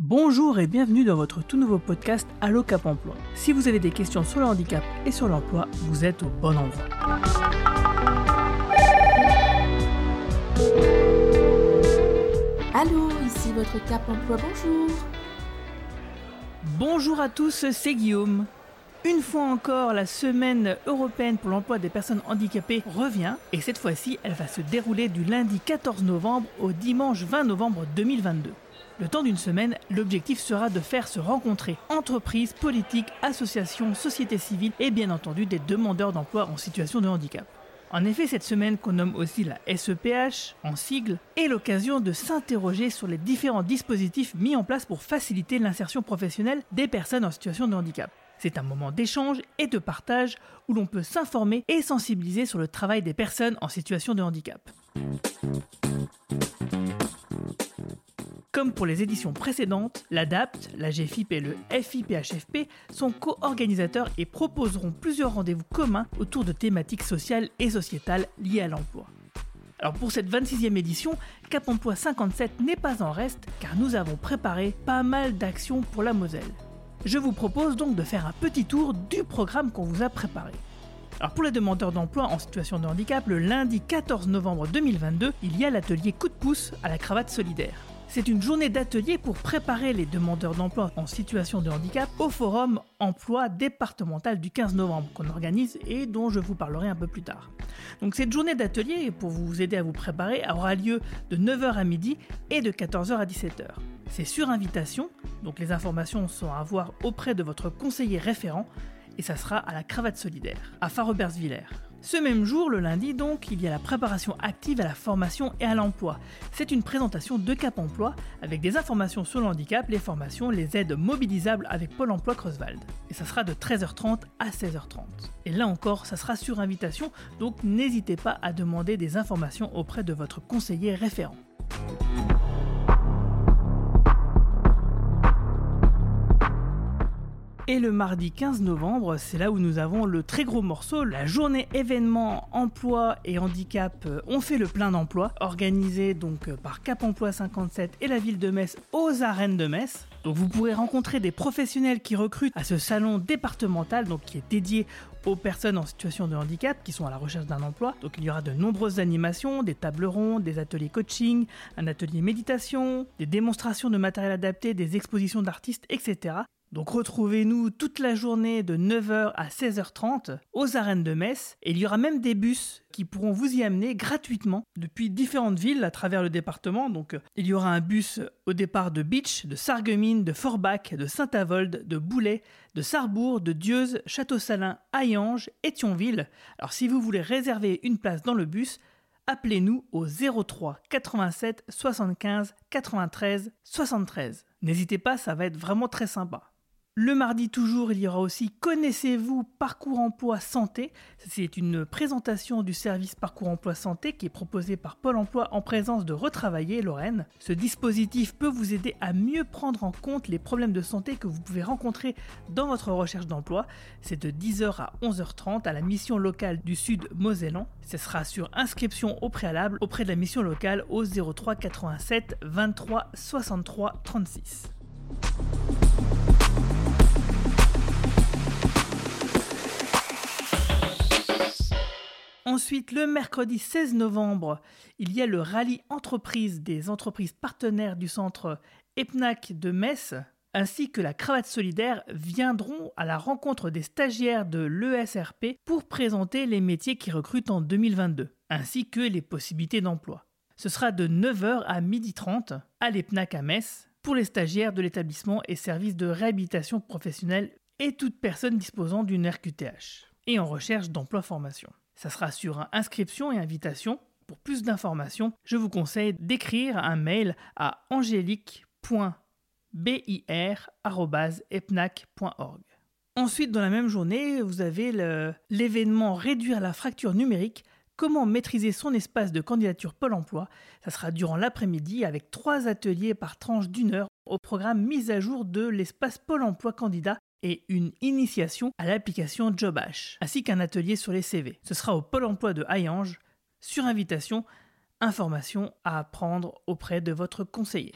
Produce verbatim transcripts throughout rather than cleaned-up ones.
Bonjour et bienvenue dans votre tout nouveau podcast Allo Cap Emploi. Si vous avez des questions sur le handicap et sur l'emploi, vous êtes au bon endroit. Allô, ici votre Cap Emploi, bonjour. Bonjour à tous, c'est Guillaume. Une fois encore, la semaine européenne pour l'emploi des personnes handicapées revient et cette fois-ci, elle va se dérouler du lundi quatorze novembre au dimanche vingt novembre deux mille vingt-deux. Le temps d'une semaine, l'objectif sera de faire se rencontrer entreprises, politiques, associations, sociétés civiles et bien entendu des demandeurs d'emploi en situation de handicap. En effet, cette semaine qu'on nomme aussi la S E P H, en sigle, est l'occasion de s'interroger sur les différents dispositifs mis en place pour faciliter l'insertion professionnelle des personnes en situation de handicap. C'est un moment d'échange et de partage où l'on peut s'informer et sensibiliser sur le travail des personnes en situation de handicap. Comme pour les éditions précédentes, Ladapt, la G F I P et le F I P H F P sont co-organisateurs et proposeront plusieurs rendez-vous communs autour de thématiques sociales et sociétales liées à l'emploi. Alors pour cette vingt-sixième édition, Cap Emploi cinquante-sept n'est pas en reste car nous avons préparé pas mal d'actions pour la Moselle. Je vous propose donc de faire un petit tour du programme qu'on vous a préparé. Alors pour les demandeurs d'emploi en situation de handicap, le lundi quatorze novembre deux mille vingt-deux, il y a l'atelier coup de pouce à la Cravate solidaire. C'est une journée d'atelier pour préparer les demandeurs d'emploi en situation de handicap au forum emploi départemental du quinze novembre qu'on organise et dont je vous parlerai un peu plus tard. Donc cette journée d'atelier, pour vous aider à vous préparer, aura lieu de neuf heures à midi et de quatorze heures à dix-sept heures. C'est sur invitation, donc les informations sont à avoir auprès de votre conseiller référent et ça sera à la Cravate solidaire, à Farebersviller Villers. Ce même jour, le lundi donc, il y a la préparation active à la formation et à l'emploi. C'est une présentation de Cap Emploi avec des informations sur le handicap, les formations, les aides mobilisables avec Pôle emploi Creutzwald. Et ça sera de treize heures trente à seize heures trente. Et là encore, ça sera sur invitation, donc n'hésitez pas à demander des informations auprès de votre conseiller référent. Et le mardi quinze novembre, c'est là où nous avons le très gros morceau, la journée événement emploi et handicap On fait le plein d'emploi, organisée donc par Cap Emploi cinquante-sept et la ville de Metz aux Arènes de Metz. Donc vous pourrez rencontrer des professionnels qui recrutent à ce salon départemental, donc qui est dédié aux personnes en situation de handicap qui sont à la recherche d'un emploi. Donc il y aura de nombreuses animations, des tables rondes, des ateliers coaching, un atelier méditation, des démonstrations de matériel adapté, des expositions d'artistes, et cetera. Donc retrouvez-nous toute la journée de neuf heures à seize heures trente aux Arènes de Metz et il y aura même des bus qui pourront vous y amener gratuitement depuis différentes villes à travers le département. Donc il y aura un bus au départ de Bitche, de Sarreguemines, de Forbach, de Saint-Avold, de Boulay, de Sarrebourg, de Dieuze, Château-Salins, Hayange et Thionville. Alors si vous voulez réserver une place dans le bus, appelez-nous au zéro trois quatre-vingt-sept soixante-quinze quatre-vingt-treize soixante-treize. N'hésitez pas, ça va être vraiment très sympa. Le mardi toujours, il y aura aussi « Connaissez-vous Parcours Emploi Santé ». C'est une présentation du service Parcours Emploi Santé qui est proposé par Pôle emploi en présence de Retravailler Lorraine. Ce dispositif peut vous aider à mieux prendre en compte les problèmes de santé que vous pouvez rencontrer dans votre recherche d'emploi. C'est de dix heures à onze heures trente à la mission locale du Sud Mosellan. Ce sera sur inscription au préalable auprès de la mission locale au zéro trois quatre-vingt-sept vingt-trois soixante-trois trente-six. Ensuite, le mercredi seize novembre, il y a le rallye entreprises des entreprises partenaires du centre Epnak de Metz, ainsi que la Cravate solidaire viendront à la rencontre des stagiaires de l'E S R P pour présenter les métiers qui recrutent en deux mille vingt-deux, ainsi que les possibilités d'emploi. Ce sera de neuf heures à midi trente à l'Epnak à Metz pour les stagiaires de l'établissement et services de réhabilitation professionnelle et toute personne disposant d'une R Q T H et en recherche d'emploi-formation. Ça sera sur inscription et invitation. Pour plus d'informations, je vous conseille d'écrire un mail à angélique point b i r arobase epnak point org. Ensuite, dans la même journée, vous avez le, l'événement « Réduire la fracture numérique ». Comment maîtriser son espace de candidature Pôle emploi. Ça sera durant l'après-midi avec trois ateliers par tranche d'une heure au programme mise à jour de l'espace Pôle emploi candidat et une initiation à l'application Jobash, ainsi qu'un atelier sur les C V. Ce sera au Pôle emploi de Hayange, sur invitation, information à prendre auprès de votre conseiller.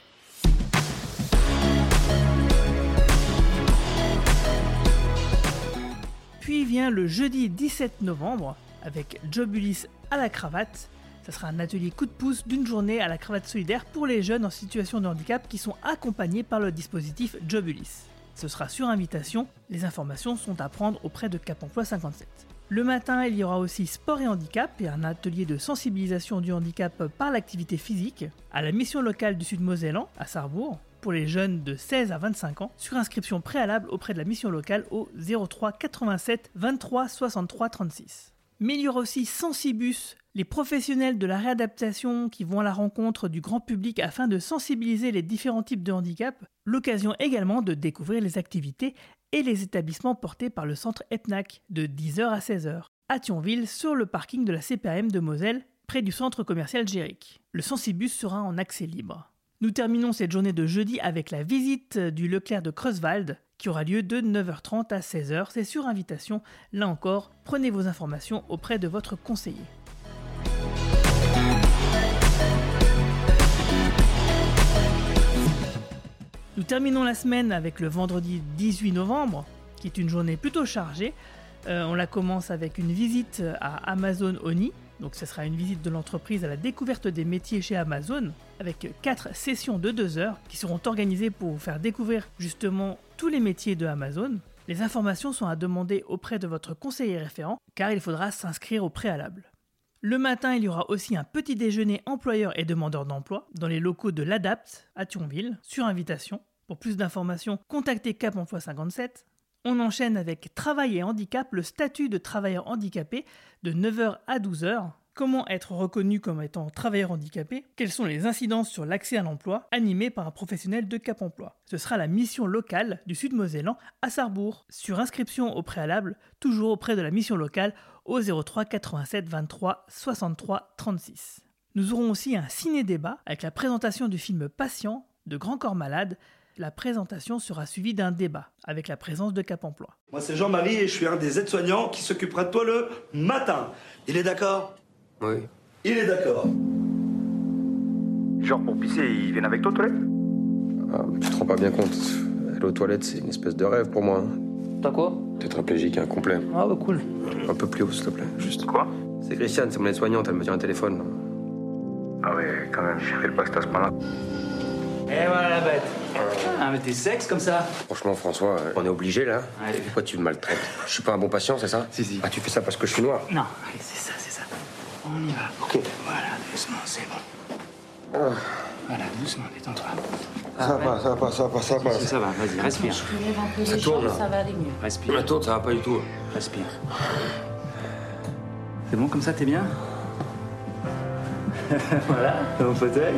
revient le jeudi dix-sept novembre avec Job'Ulysse à la cravate. Ça sera un atelier coup de pouce d'une journée à la cravate solidaire pour les jeunes en situation de handicap qui sont accompagnés par le dispositif Job'Ulysse. Ce sera sur invitation, les informations sont à prendre auprès de Cap Emploi cinquante-sept. Le matin, il y aura aussi sport et handicap et un atelier de sensibilisation du handicap par l'activité physique à la mission locale du Sud-Mosellan, à Sarrebourg, pour les jeunes de seize à vingt-cinq ans, sur inscription préalable auprès de la mission locale au zéro trois quatre-vingt-sept vingt-trois soixante-trois trente-six. Mais il y aura aussi cent six bus, les professionnels de la réadaptation qui vont à la rencontre du grand public afin de sensibiliser les différents types de handicap, l'occasion également de découvrir les activités et les établissements portés par le centre Epnak de dix heures à seize heures, à Thionville sur le parking de la C P M de Moselle, près du centre commercial Géric. Le cent six bus sera en accès libre. Nous terminons cette journée de jeudi avec la visite du Leclerc de Creutzwald, qui aura lieu de neuf heures trente à seize heures, c'est sur invitation. Là encore, prenez vos informations auprès de votre conseiller. Nous terminons la semaine avec le vendredi dix-huit novembre, qui est une journée plutôt chargée. Euh, on la commence avec une visite à Amazon Oni, donc ce sera une visite de l'entreprise à la découverte des métiers chez Amazon, avec quatre sessions de deux heures qui seront organisées pour vous faire découvrir justement tous les métiers de Amazon. Les informations sont à demander auprès de votre conseiller référent, car il faudra s'inscrire au préalable. Le matin, il y aura aussi un petit déjeuner employeurs et demandeurs d'emploi dans les locaux de Ladapt à Thionville, sur invitation. Pour plus d'informations, contactez Cap Emploi cinquante-sept. On enchaîne avec Travail et handicap, le statut de travailleur handicapé de neuf heures à douze heures. Comment être reconnu comme étant travailleur handicapé? Quelles sont les incidences sur l'accès à l'emploi animé par un professionnel de Cap Emploi? Ce sera la mission locale du Sud-Mosellan à Sarrebourg, sur inscription au préalable, toujours auprès de la mission locale au zéro trois quatre-vingt-sept vingt-trois soixante-trois trente-six. Nous aurons aussi un ciné-débat avec la présentation du film Patient de Grand Corps Malade. La présentation sera suivie d'un débat avec la présence de Cap Emploi. Moi, c'est Jean-Marie et je suis un des aides-soignants qui s'occupera de toi le matin. Il est d'accord? Oui. Il est d'accord. Genre pour pisser, ils viennent avec toi aux toilettes? Ah, tu te rends pas bien compte. Aller aux toilettes, c'est une espèce de rêve pour moi. T'as quoi? Tétraplégique incomplet. Ah bah cool. Un peu plus haut, s'il te plaît. Juste. Quoi? C'est Christiane, c'est mon aide-soignante, elle me tient un téléphone. Ah ouais, quand même, je fais le passe à ce point-là. Et voilà la bête. Ah, mais t'es sexe comme ça? Franchement, François, on est obligé là. Allez. Pourquoi tu me maltraites? Je suis pas un bon patient, c'est ça? Si, si. Ah, tu fais ça parce que je suis noir? Non, allez, c'est ça, c'est ça. On y va. Ok. Voilà, doucement, c'est bon. Ah. Voilà, doucement, détends-toi. Ah, ça, va, ça va, ça va, ça va, ça va. Ça va, vas-y, respire. Je relève un peu les jambes, ça va aller mieux. Respire. La tourne, ça va pas du tout. Respire. C'est bon comme ça, t'es bien? Voilà, dans mon fauteuil.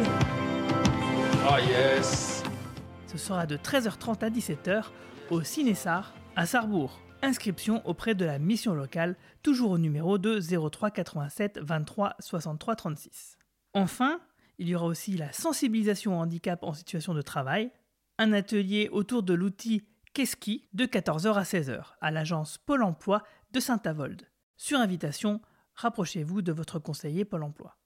Oh yes! Ce sera de treize heures trente à dix-sept heures au Cinésar à Sarrebourg. Inscription auprès de la mission locale, toujours au numéro de zéro trois quatre-vingt-sept vingt-trois soixante-trois trente-six. Enfin, il y aura aussi la sensibilisation au handicap en situation de travail, un atelier autour de l'outil Keski de quatorze heures à seize heures à l'agence Pôle emploi de Saint-Avold. Sur invitation, rapprochez-vous de votre conseiller Pôle emploi.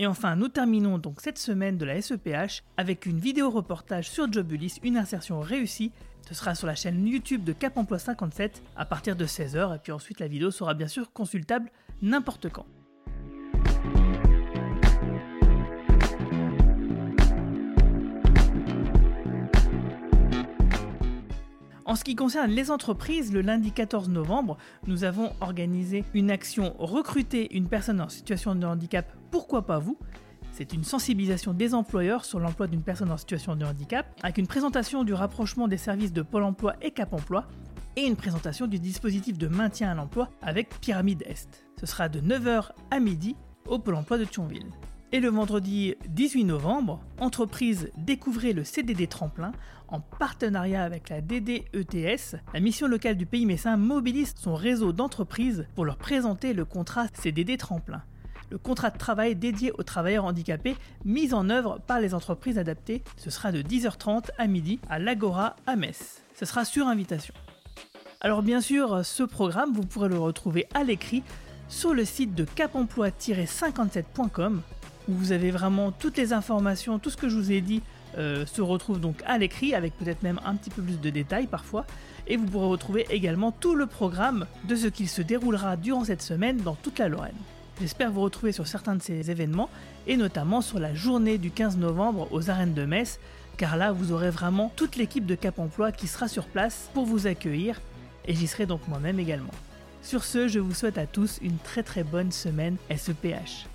Et enfin, nous terminons donc cette semaine de la S E P H avec une vidéo reportage sur Job'Ulysse, une insertion réussie. Ce sera sur la chaîne YouTube de Cap Emploi cinquante-sept à partir de seize heures et puis ensuite la vidéo sera bien sûr consultable n'importe quand. En ce qui concerne les entreprises, le lundi quatorze novembre, nous avons organisé une action « Recruter une personne en situation de handicap, pourquoi pas vous ?» C'est une sensibilisation des employeurs sur l'emploi d'une personne en situation de handicap, avec une présentation du rapprochement des services de Pôle emploi et Cap emploi, et une présentation du dispositif de maintien à l'emploi avec Pyramide Est. Ce sera de neuf heures à midi au Pôle emploi de Thionville. Et le vendredi dix-huit novembre, entreprise Découvrez le C D D Tremplin en partenariat avec la D D E T S. La mission locale du Pays Messin mobilise son réseau d'entreprises pour leur présenter le contrat C D D Tremplin. Le contrat de travail dédié aux travailleurs handicapés mis en œuvre par les entreprises adaptées. Ce sera de dix heures trente à midi à l'Agora à Metz. Ce sera sur invitation. Alors bien sûr, ce programme, vous pourrez le retrouver à l'écrit sur le site de cap emploi cinquante-sept point com. Vous avez vraiment toutes les informations, tout ce que je vous ai dit euh, se retrouve donc à l'écrit, avec peut-être même un petit peu plus de détails parfois. Et vous pourrez retrouver également tout le programme de ce qu'il se déroulera durant cette semaine dans toute la Lorraine. J'espère vous retrouver sur certains de ces événements, et notamment sur la journée du quinze novembre aux Arènes de Metz, car là vous aurez vraiment toute l'équipe de Cap Emploi qui sera sur place pour vous accueillir, et j'y serai donc moi-même également. Sur ce, je vous souhaite à tous une très très bonne semaine S E P H.